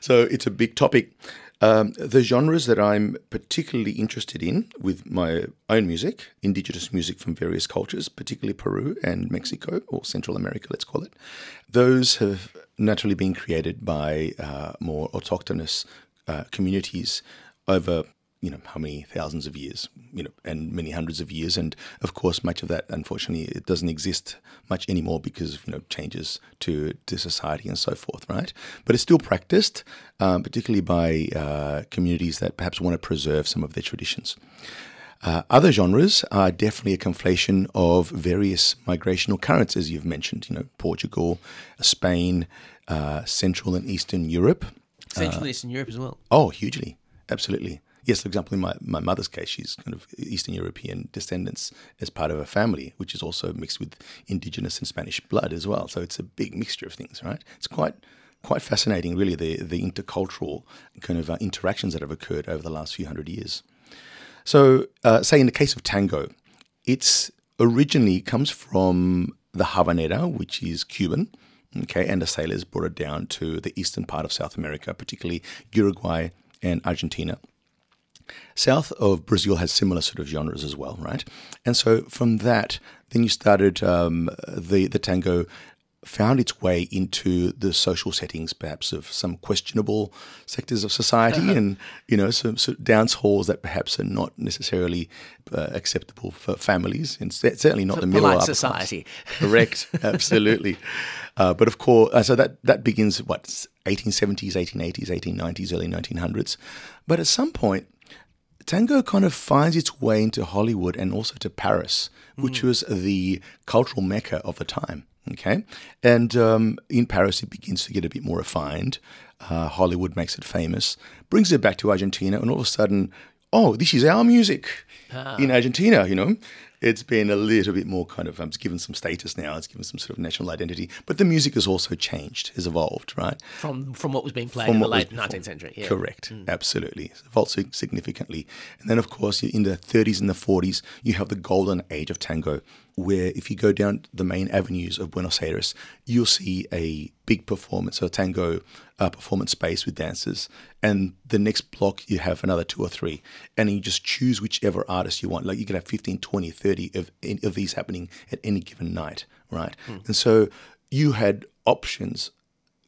So it's a big topic. Um, the genres that I'm particularly interested in with my own music, indigenous music from various cultures, particularly Peru and Mexico, or Central America, let's call it, those have naturally been created by uh, more autochthonous uh, communities over, you know, how many thousands of years, you know, and many hundreds of years. And of course, much of that, unfortunately, it doesn't exist much anymore because of, you know, changes to, to society and so forth, right? But it's still practiced, um, particularly by uh, communities that perhaps want to preserve some of their traditions. Uh, other genres are definitely a conflation of various migrational currents, as you've mentioned, you know, Portugal, Spain, uh, Central and Eastern Europe. Central and uh, Eastern Europe as well. Oh, hugely. Absolutely. Yes, for example, in my, my mother's case, she's kind of Eastern European descendants as part of her family, which is also mixed with indigenous and Spanish blood as well. So it's a big mixture of things, right? It's quite quite fascinating, really, the, the intercultural kind of uh, interactions that have occurred over the last few hundred years. So, uh, say in the case of tango, it's originally comes from the habanera, which is Cuban. Okay, and the sailors brought it down to the eastern part of South America, particularly Uruguay and Argentina. South of Brazil has similar sort of genres as well, right? And so from that, then you started um, the, the tango found its way into the social settings, perhaps of some questionable sectors of society and, you know, some sort of dance halls that perhaps are not necessarily uh, acceptable for families and certainly not for the middle upper society. Correct, absolutely. Uh, but of course, uh, so that, that begins, what, eighteen seventies, eighteen eighties, eighteen nineties, early nineteen hundreds. But at some point, tango kind of finds its way into Hollywood and also to Paris, which mm. was the cultural mecca of the time, okay? And um, in Paris, it begins to get a bit more refined. Uh, Hollywood makes it famous, brings it back to Argentina, and all of a sudden, oh, this is our music ah. in Argentina, you know? It's been a little bit more kind of, um, it's given some status now, it's given some sort of national identity, but the music has also changed, has evolved, right? From from what was being played from in the late nineteenth century. Yeah. Correct, mm. absolutely. It's evolved significantly. And then, of course, in the thirties and the forties, you have the golden age of tango, where if you go down the main avenues of Buenos Aires, you'll see a big performance, so a tango uh, performance space with dancers. And the next block, you have another two or three. And you just choose whichever artist you want. Like you can have fifteen, twenty, thirty of, of these happening at any given night, right? Mm. And so you had options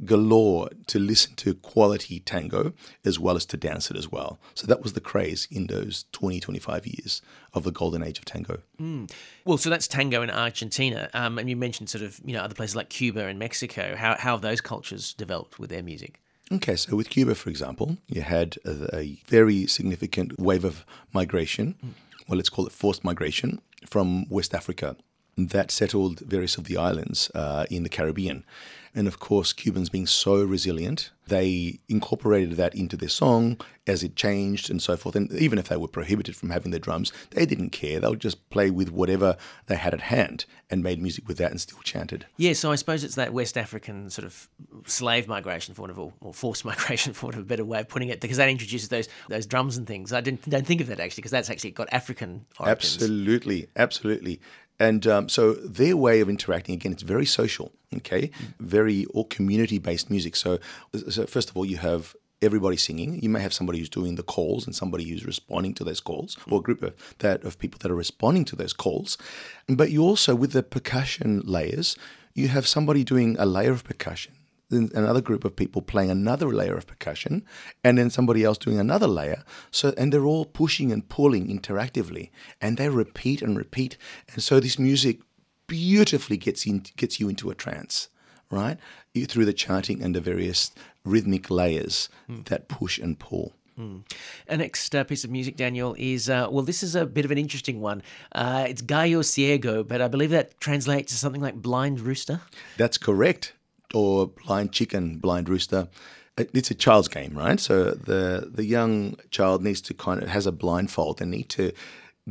galore to listen to quality tango as well as to dance it as well. So that was the craze in those twenty, twenty-five years of the golden age of tango. Mm. Well, so that's tango in Argentina. Um, and you mentioned sort of, you know, other places like Cuba and Mexico. How, how have those cultures developed with their music? Okay, so with Cuba, for example, you had a, a very significant wave of migration, mm. well, let's call it forced migration, from West Africa that settled various of the islands uh, in the Caribbean. And of course, Cubans being so resilient, they incorporated that into their song as it changed and so forth. And even if they were prohibited from having their drums, they didn't care. They would just play with whatever they had at hand and made music with that and still chanted. Yeah, so I suppose it's that West African sort of slave migration, for want of a, or forced migration, for want of a better way of putting it, because that introduces those those drums and things. I didn't don't think of that actually, because that's actually got African origins. Absolutely, absolutely. And um, so their way of interacting, again, it's very social, okay, very all community-based music. So, so first of all, you have everybody singing. You may have somebody who's doing the calls and somebody who's responding to those calls, or a group of that of people that are responding to those calls. But you also, with the percussion layers, you have somebody doing a layer of percussion, then another group of people playing another layer of percussion, and then somebody else doing another layer. So, and they're all pushing and pulling interactively, and they repeat and repeat. And so this music beautifully gets in, gets you into a trance, right? You, through the chanting and the various rhythmic layers mm. that push and pull. Mm. Our next uh, piece of music, Daniel, is, uh, well, this is a bit of an interesting one. Uh, it's Gallo Ciego, but I believe that translates to something like blind rooster. That's correct. Or blind chicken, blind rooster. It's a child's game, right? So the the young child needs to kind of, has a blindfold. They need to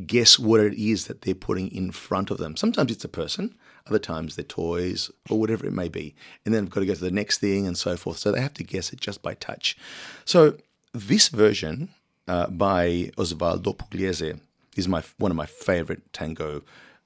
guess what it is that they're putting in front of them. Sometimes it's a person, other times they're toys or whatever it may be. And then they've got to go to the next thing and so forth. So they have to guess it just by touch. So this version uh, by Osvaldo Pugliese is my one of my favorite tango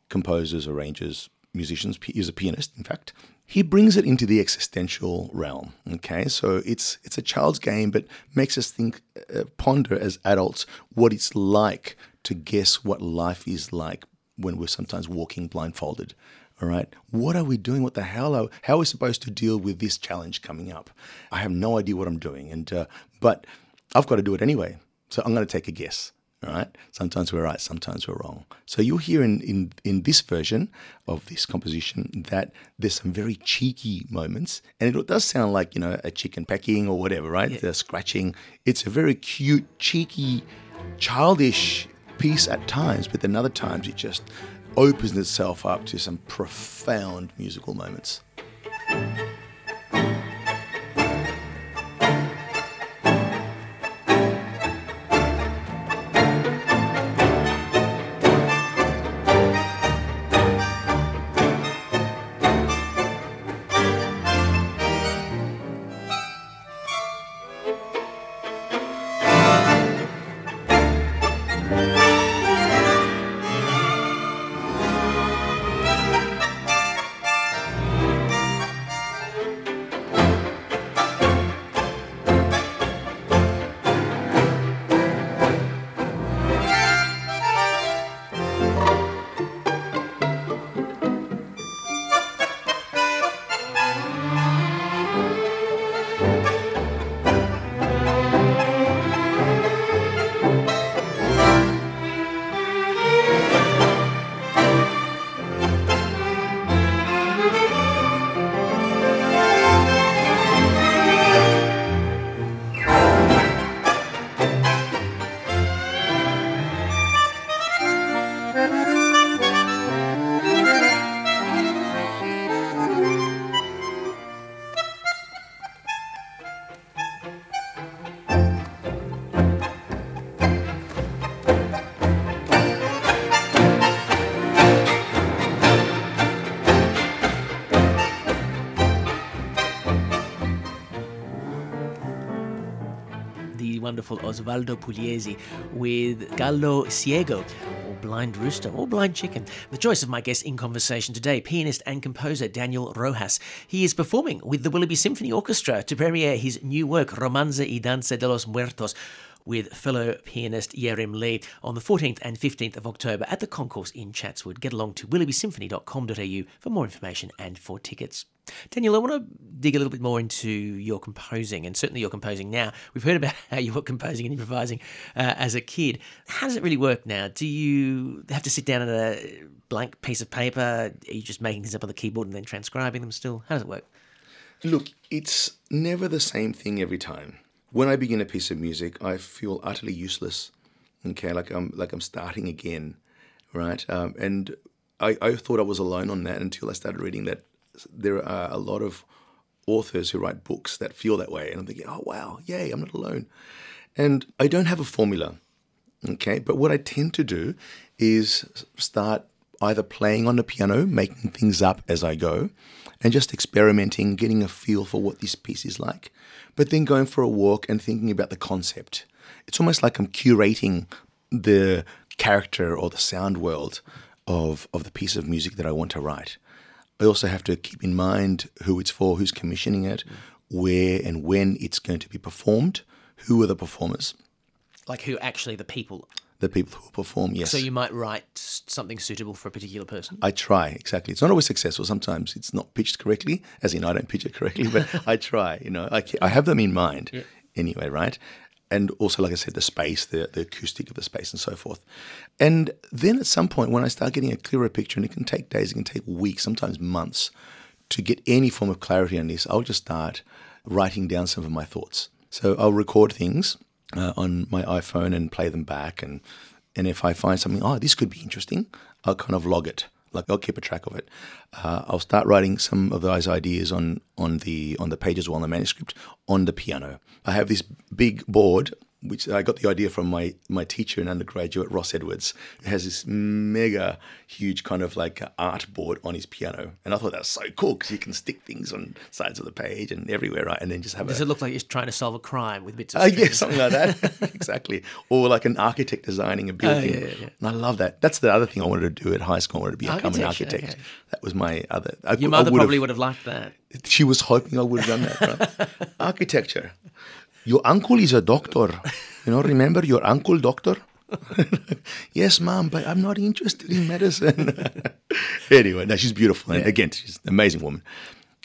composers, arrangers, musicians. He's a pianist, in fact. He brings it into the existential realm, okay? So it's it's a child's game, but makes us think, uh, ponder as adults what it's like to guess what life is like when we're sometimes walking blindfolded, all right? What are we doing? What the hell are, how are we supposed to deal with this challenge coming up? I have no idea what I'm doing, and uh, but I've got to do it anyway, so I'm going to take a guess. All right. Sometimes we're right, sometimes we're wrong. So you'll hear in, in, in this version of this composition that there's some very cheeky moments, and it does sound like, you know, a chicken pecking or whatever, right? Yeah. The scratching. It's a very cute, cheeky, childish piece at times, but then other times it just opens itself up to some profound musical moments. Wonderful Osvaldo Pugliese with Gallo Ciego, or blind rooster, or blind chicken. The choice of my guest in conversation today, pianist and composer Daniel Rojas. He is performing with the Willoughby Symphony Orchestra to premiere his new work, Romanza y Danza de los Muertos, with fellow pianist Yerim Lee on the fourteenth and fifteenth of October at the Concourse in Chatswood. Get along to willoughby symphony dot com dot a u for more information and for tickets. Daniel, I want to dig a little bit more into your composing, and certainly your composing now. We've heard about how you were composing and improvising uh, as a kid. How does it really work now? Do you have to sit down at a blank piece of paper? Are you just making things up on the keyboard and then transcribing them still? How does it work? Look, it's never the same thing every time. When I begin a piece of music, I feel utterly useless, okay, like I'm like I'm starting again, right? Um, and I, I thought I was alone on that until I started reading that there are a lot of authors who write books that feel that way. And I'm thinking, oh, wow, yay, I'm not alone. And I don't have a formula, okay? But what I tend to do is start either playing on the piano, making things up as I go, and just experimenting, getting a feel for what this piece is like, but then going for a walk and thinking about the concept. It's almost like I'm curating the character or the sound world of, of the piece of music that I want to write. I also have to keep in mind who it's for, who's commissioning it, where and when it's going to be performed, who are the performers. Like who actually the people The people who perform, yes. So you might write something suitable for a particular person? I try, exactly. It's not always successful. Sometimes it's not pitched correctly, as in I don't pitch it correctly, but I try, you know. I, I have them in mind yeah. anyway, right? And also, like I said, the space, the, the acoustic of the space and so forth. And then at some point when I start getting a clearer picture, and it can take days, it can take weeks, sometimes months, to get any form of clarity on this, I'll just start writing down some of my thoughts. So I'll record things uh, on my iPhone and play them back. And, and if I find something, oh, this could be interesting, I'll kind of log it. Like I'll keep a track of it. Uh, I'll start writing some of those ideas on, on the on the page as well, on the manuscript, on the piano. I have this big board, which I got the idea from my, my teacher and undergraduate, Ross Edwards, who has this mega huge kind of like art board on his piano. And I thought that was so cool because you can stick things on sides of the page and everywhere, right? And then just have Does a... Does it look like you're trying to solve a crime with bits of uh, yeah, something like that. Exactly. Or like an architect designing a building. Oh, yeah, yeah. And I love that. That's the other thing I wanted to do at high school. I wanted to be become an architect. Okay. That was my other... I, Your mother probably would have liked that. She was hoping I would have done that, right? Architecture. Your uncle is a doctor. You know, remember your uncle doctor? Yes, Mom, but I'm not interested in medicine. Anyway, no, she's beautiful. And yeah. again, she's an amazing woman.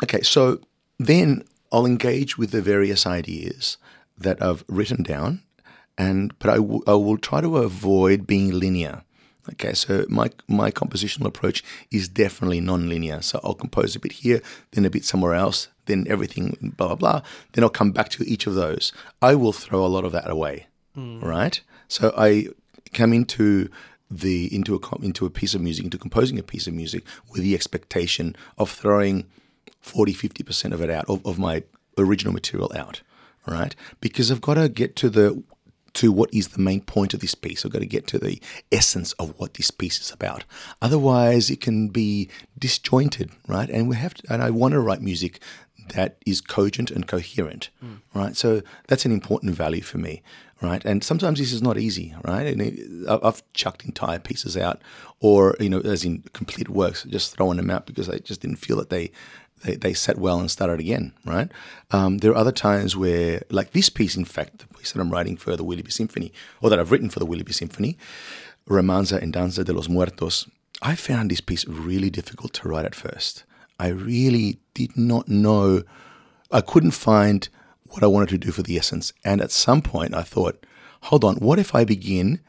Okay, so then I'll engage with the various ideas that I've written down, and but I, w- I will try to avoid being linear. Okay, so my my compositional approach is definitely non-linear. So I'll compose a bit here, then a bit somewhere else, then everything, blah, blah, blah. Then I'll come back to each of those. I will throw a lot of that away, mm. right? So I come into the into a into a piece of music, into composing a piece of music with the expectation of throwing forty, fifty percent of it out, of, of my original material out, right? Because I've got to get to the... to what is the main point of this piece. I've got to get to the essence of what this piece is about. Otherwise, it can be disjointed, right? And we have to, and I want to write music that is cogent and coherent, mm. right? So that's an important value for me, right? And sometimes this is not easy, right? And I've chucked entire pieces out, or, you know, as in complete works, just throwing them out because I just didn't feel that they... They, they sat well and started again, right? Um, there are other times where, like this piece, in fact, the piece that I'm writing for the Willoughby Symphony, or that I've written for the Willoughby Symphony, Romanza y Danza de los Muertos, I found this piece really difficult to write at first. I really did not know, I couldn't find what I wanted to do for the essence. And at some point I thought, hold on, what if I begin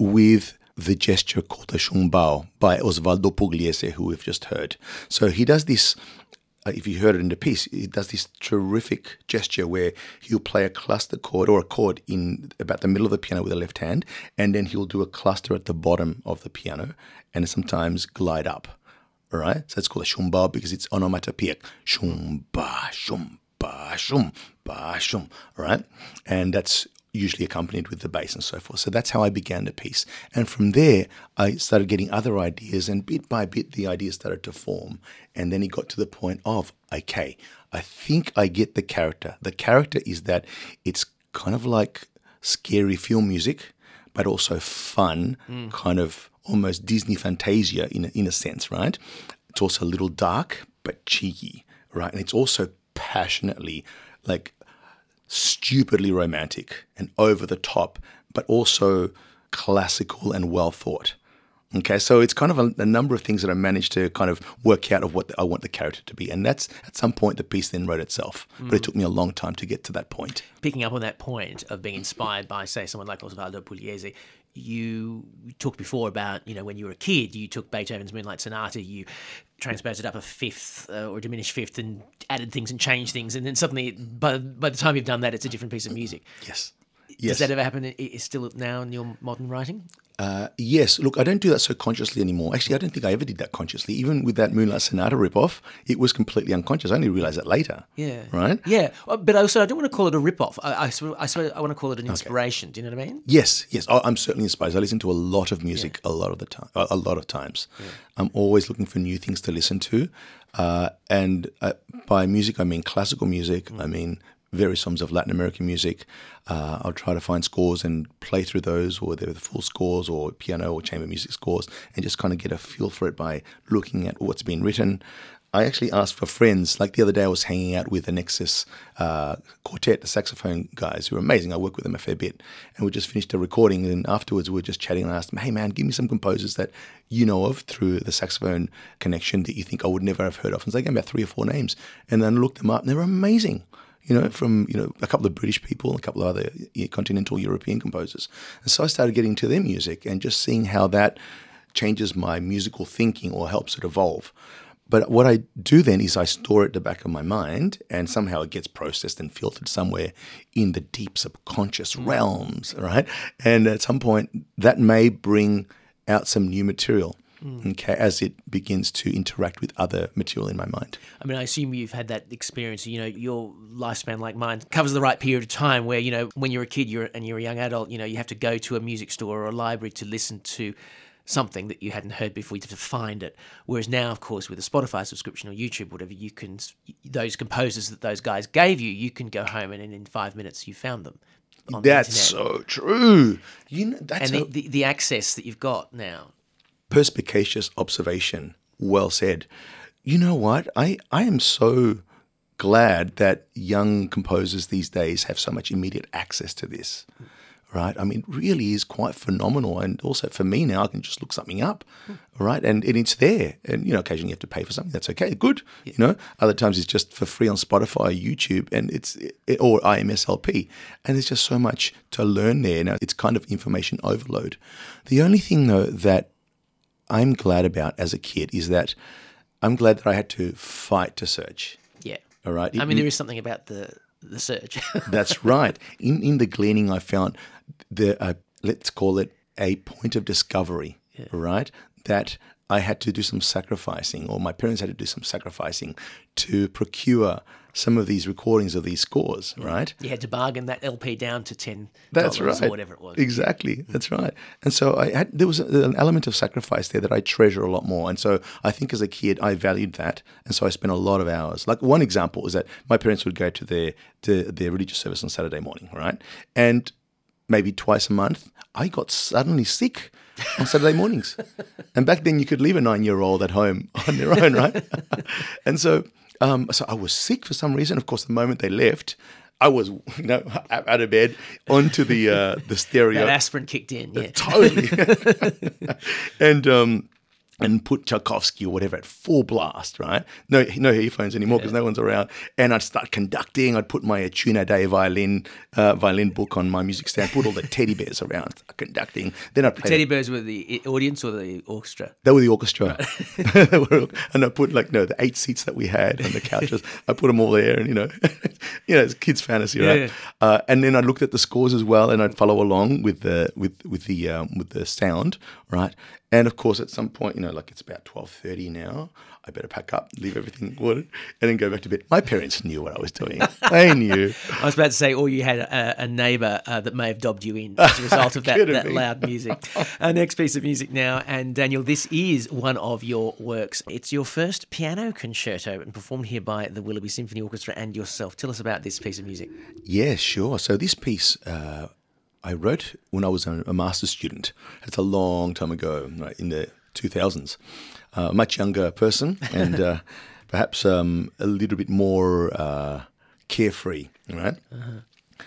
with the gesture called the Chumbao by Osvaldo Pugliese, who we've just heard. So he does this... If you heard it in the piece, it does this terrific gesture where he'll play a cluster chord or a chord in about the middle of the piano with the left hand, and then he'll do a cluster at the bottom of the piano and sometimes glide up, all right? So it's called a shumba because it's onomatopoeic. Shumba, shumba, shumba, shum, all right? And that's usually accompanied with the bass and so forth. So that's how I began the piece. And from there, I started getting other ideas, and bit by bit, the ideas started to form. And then it got to the point of, okay, I think I get the character. The character is that it's kind of like scary film music, but also fun, mm. kind of almost Disney Fantasia in a, in a sense, right? It's also a little dark, but cheeky, right? And it's also passionately, like, stupidly romantic and over the top, but also classical and well thought. Okay, so it's kind of a, a number of things that I managed to kind of work out of what the, I want the character to be. And that's at some point the piece then wrote itself, mm. but it took me a long time to get to that point. Picking up on that point of being inspired by, say, someone like Osvaldo Pugliese, you talked before about, you know, when you were a kid, you took Beethoven's Moonlight Sonata, you transposed it up a fifth uh, or a diminished fifth and added things and changed things. And then suddenly, by, by the time you've done that, it's a different piece of music. Yes. Yes. Does that ever happen? It's still now in your modern writing? Uh, yes. Look, I don't do that so consciously anymore. Actually, I don't think I ever did that consciously. Even with that Moonlight Sonata ripoff, it was completely unconscious. I only realised that later. Yeah. Right? Yeah. But also, I don't want to call it a ripoff. I, I, swear, I, swear, I want to call it an inspiration. Okay. Do you know what I mean? Yes. Yes. I, I'm certainly inspired. I listen to a lot of music yeah. a lot of the time. A lot of times. Yeah. I'm always looking for new things to listen to. Uh, and uh, by music, I mean classical music. Mm. I mean... various forms of Latin American music. Uh, I'll try to find scores and play through those, or they're the full scores or piano or chamber music scores, and just kind of get a feel for it by looking at what's been written. I actually asked for friends. Like the other day, I was hanging out with the Nexus uh, Quartet, the saxophone guys, who are amazing. I work with them a fair bit. And we just finished a recording, and afterwards we were just chatting, and I asked them, hey, man, give me some composers that you know of through the saxophone connection that you think I would never have heard of. And so they gave me about three or four names. And then I looked them up, and they were amazing. You know, from, you know, a couple of British people, a couple of other continental European composers. And so I started getting to their music and just seeing how that changes my musical thinking or helps it evolve. But what I do then is I store it at the back of my mind, and somehow it gets processed and filtered somewhere in the deep subconscious realms, right? And at some point, that may bring out some new material, mm. okay, as it begins to interact with other material in my mind. I mean, I assume you've had that experience. You know, your lifespan, like mine, covers the right period of time where, you know, when you're a kid you're, and you're a young adult, you know, you have to go to a music store or a library to listen to something that you hadn't heard before, you have to find it. Whereas now, of course, with a Spotify subscription or YouTube, whatever, you can, those composers that those guys gave you, you can go home and in five minutes you found them. On that's the internet. So true. You know, that's and the, the, the access that you've got now. Perspicacious observation. Well said. You know what? I, I am so glad that young composers these days have so much immediate access to this. Right, I mean, it really is quite phenomenal, and also for me now, I can just look something up, mm. right, and, and it's there. And you know, occasionally you have to pay for something. That's okay, good. Yeah. You know, other times it's just for free on Spotify, YouTube, and it's it, or I M S L P, and there's just so much to learn there. Now it's kind of information overload. The only thing though that I'm glad about as a kid is that I'm glad that I had to fight to search. Yeah. All right. It, I mean, there is something about the the search. That's right. In in the gleaning, I found. The uh, let's call it a point of discovery, yeah. right? That I had to do some sacrificing, or my parents had to do some sacrificing to procure some of these recordings of these scores, yeah. right? You had to bargain that L P down to ten dollars that's right. or whatever it was. Exactly, mm-hmm. that's right. And so I had, there was an element of sacrifice there that I treasure a lot more. And so I think as a kid, I valued that. And so I spent a lot of hours. Like one example is that my parents would go to their to their religious service on Saturday morning, right? And maybe twice a month, I got suddenly sick on Saturday mornings. And back then you could leave a nine-year-old at home on their own, right? and so um, so I was sick for some reason. Of course, the moment they left, I was you know, out of bed, onto the uh, the stereo. That aspirin kicked in, yeah. Totally. and um, and put Tchaikovsky or whatever at full blast, right? No no earphones anymore because yeah. no one's around. And I'd start conducting. I'd put my Tuna Day violin uh, violin book on my music stand, put all the teddy bears around, start conducting. Then I'd play. The teddy them. bears were the audience or the orchestra? They were the orchestra. Right. were, and I put like, no, the eight seats that we had on the couches, I put them all there and, you know, you know, it's kids' fantasy, right? Yeah, yeah. Uh, and then I looked at the scores as well and I'd follow along with the, with, with the, um, with the sound, right? And, of course, at some point, you know, like it's about twelve thirty now, I better pack up, leave everything ordered, and then go back to bed. My parents knew what I was doing. They knew. I was about to say, or you had a, a neighbour uh, that may have dobbed you in as a result of that, that loud music. Our next piece of music now, and, Daniel, this is one of your works. It's your first piano concerto and performed here by the Willoughby Symphony Orchestra and yourself. Tell us about this piece of music. Yeah, sure. So this piece... Uh, I wrote when I was a master's student. That's a long time ago, right, in the two thousands. A uh, much younger person and uh, perhaps um, a little bit more uh, carefree, right? Uh-huh.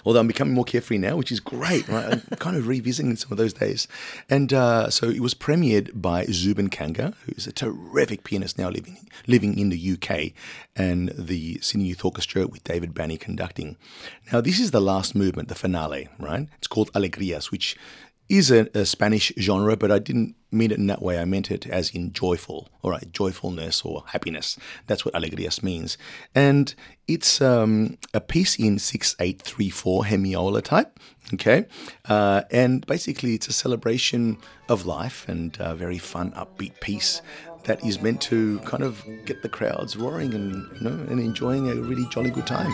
Although I'm becoming more carefree now, which is great, right? I'm kind of revisiting some of those days. And uh, so it was premiered by Zubin Kanga, who is a terrific pianist now living living in the U K, and the Sydney Youth Orchestra with David Banny conducting. Now, this is the last movement, the finale, right? It's called Alegrias, which is a, a Spanish genre, but I didn't mean it in that way. I meant it as in joyful, all right, joyfulness or happiness. That's what Alegrias means. And it's um, a piece in six eight three four Hemiola type, okay? Uh, and basically it's a celebration of life and a very fun, upbeat piece that is meant to kind of get the crowds roaring and, you know, and enjoying a really jolly good time.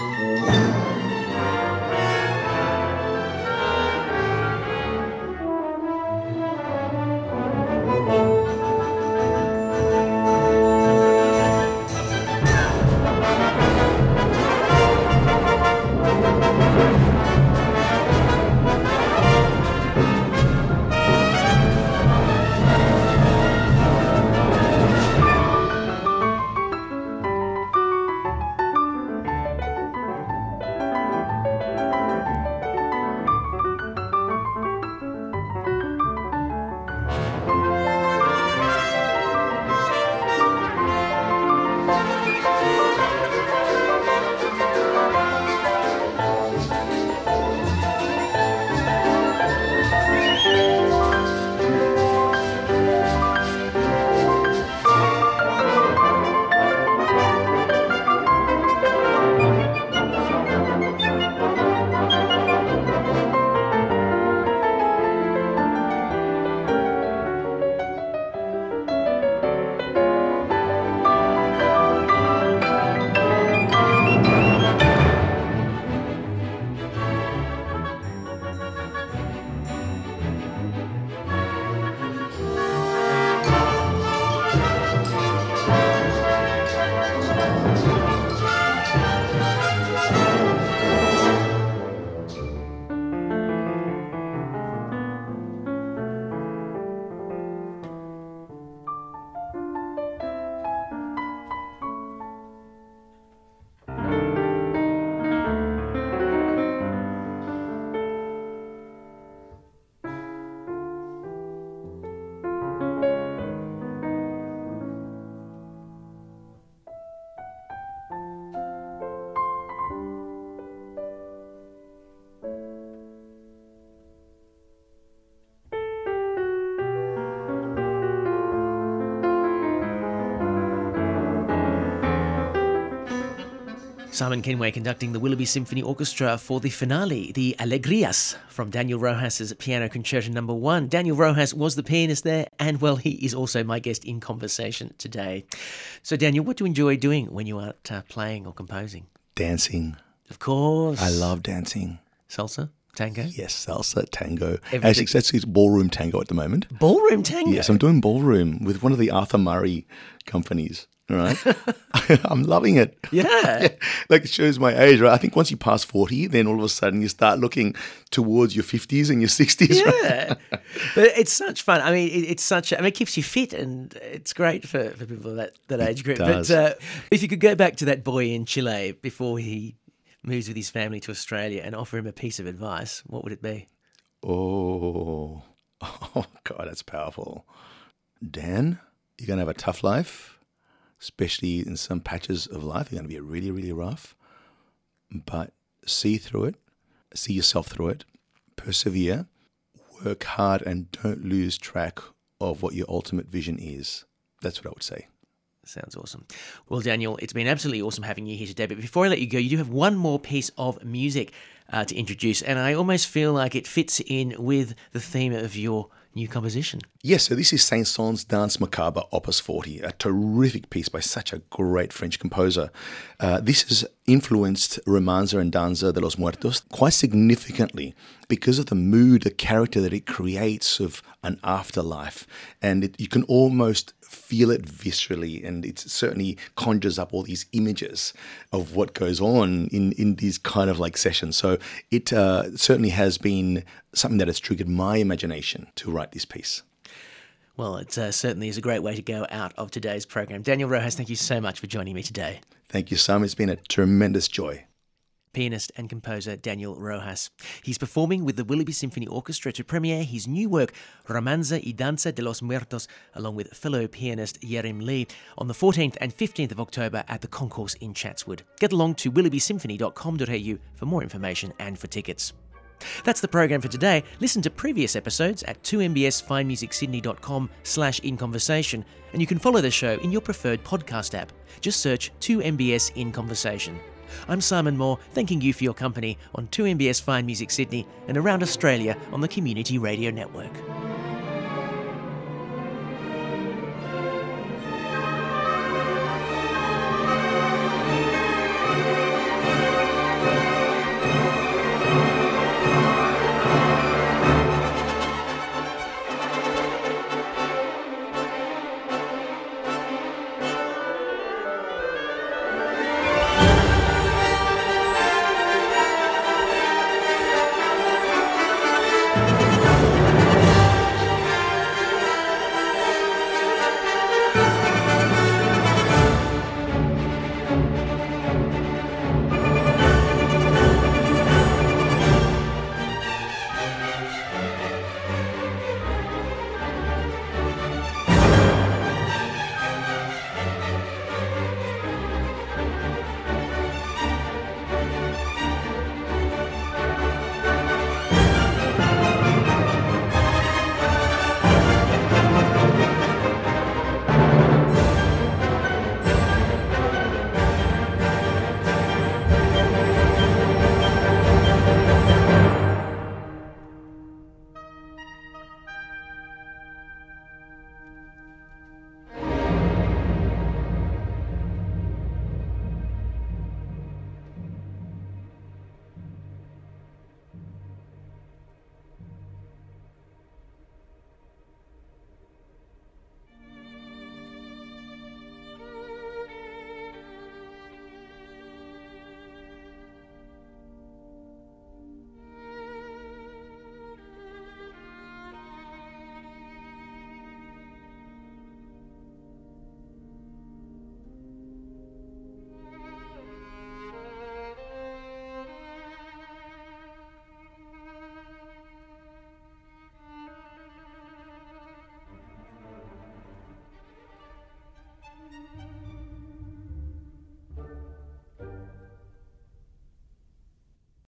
Simon Kenway conducting the Willoughby Symphony Orchestra for the finale, the Alegrias, from Daniel Rojas' Piano Concerto Number one. Daniel Rojas was the pianist there, and, well, he is also my guest in conversation today. So, Daniel, what do you enjoy doing when you aren't uh, playing or composing? Dancing. Of course. I love dancing. Salsa? Tango? Yes, salsa, tango. Actually, that's it's ballroom tango at the moment. Ballroom tango? Yes, I'm doing ballroom with one of the Arthur Murray companies. Right, I'm loving it. Yeah. yeah, like it shows my age, right? I think once you pass forty, then all of a sudden you start looking towards your fifties and your sixties. Yeah, right? But it's such fun. I mean, it's such. I mean, it keeps you fit, and it's great for, for people that that age group. It does. But uh, if you could go back to that boy in Chile before he moves with his family to Australia and offer him a piece of advice, what would it be? Oh, oh God, that's powerful, Dan. You're gonna have a tough life. Especially in some patches of life, you're going to be really, really rough. But see through it, see yourself through it, persevere, work hard, and don't lose track of what your ultimate vision is. That's what I would say. Sounds awesome. Well, Daniel, it's been absolutely awesome having you here today. But before I let you go, you do have one more piece of music uh, to introduce, and I almost feel like it fits in with the theme of your new composition. Yes, so this is Saint-Saëns' Danse Macabre, Opus forty, a terrific piece by such a great French composer. Uh, this has influenced Romanza and Danza de los Muertos quite significantly because of the mood, the character that it creates of an afterlife. And it, you can almost feel it viscerally, and it certainly conjures up all these images of what goes on in, in these kind of like sessions. So it uh, certainly has been something that has triggered my imagination to write this piece. Well, it uh, certainly is a great way to go out of today's program. Daniel Rojas, thank you so much for joining me today. Thank you, Sam. It's been a tremendous joy. Pianist and composer Daniel Rojas. He's performing with the Willoughby Symphony Orchestra to premiere his new work, Romanza y Danza de los Muertos, along with fellow pianist Yerim Lee, on the fourteenth and fifteenth of October at the Concourse in Chatswood. Get along to willoughby symphony dot com dot a u for more information and for tickets. That's the program for today. Listen to previous episodes at two m b s fine music sydney dot com slash in conversation, and you can follow the show in your preferred podcast app. Just search two M B S In Conversation. I'm Simon Moore, thanking you for your company on two M B S Fine Music Sydney and around Australia on the Community Radio Network.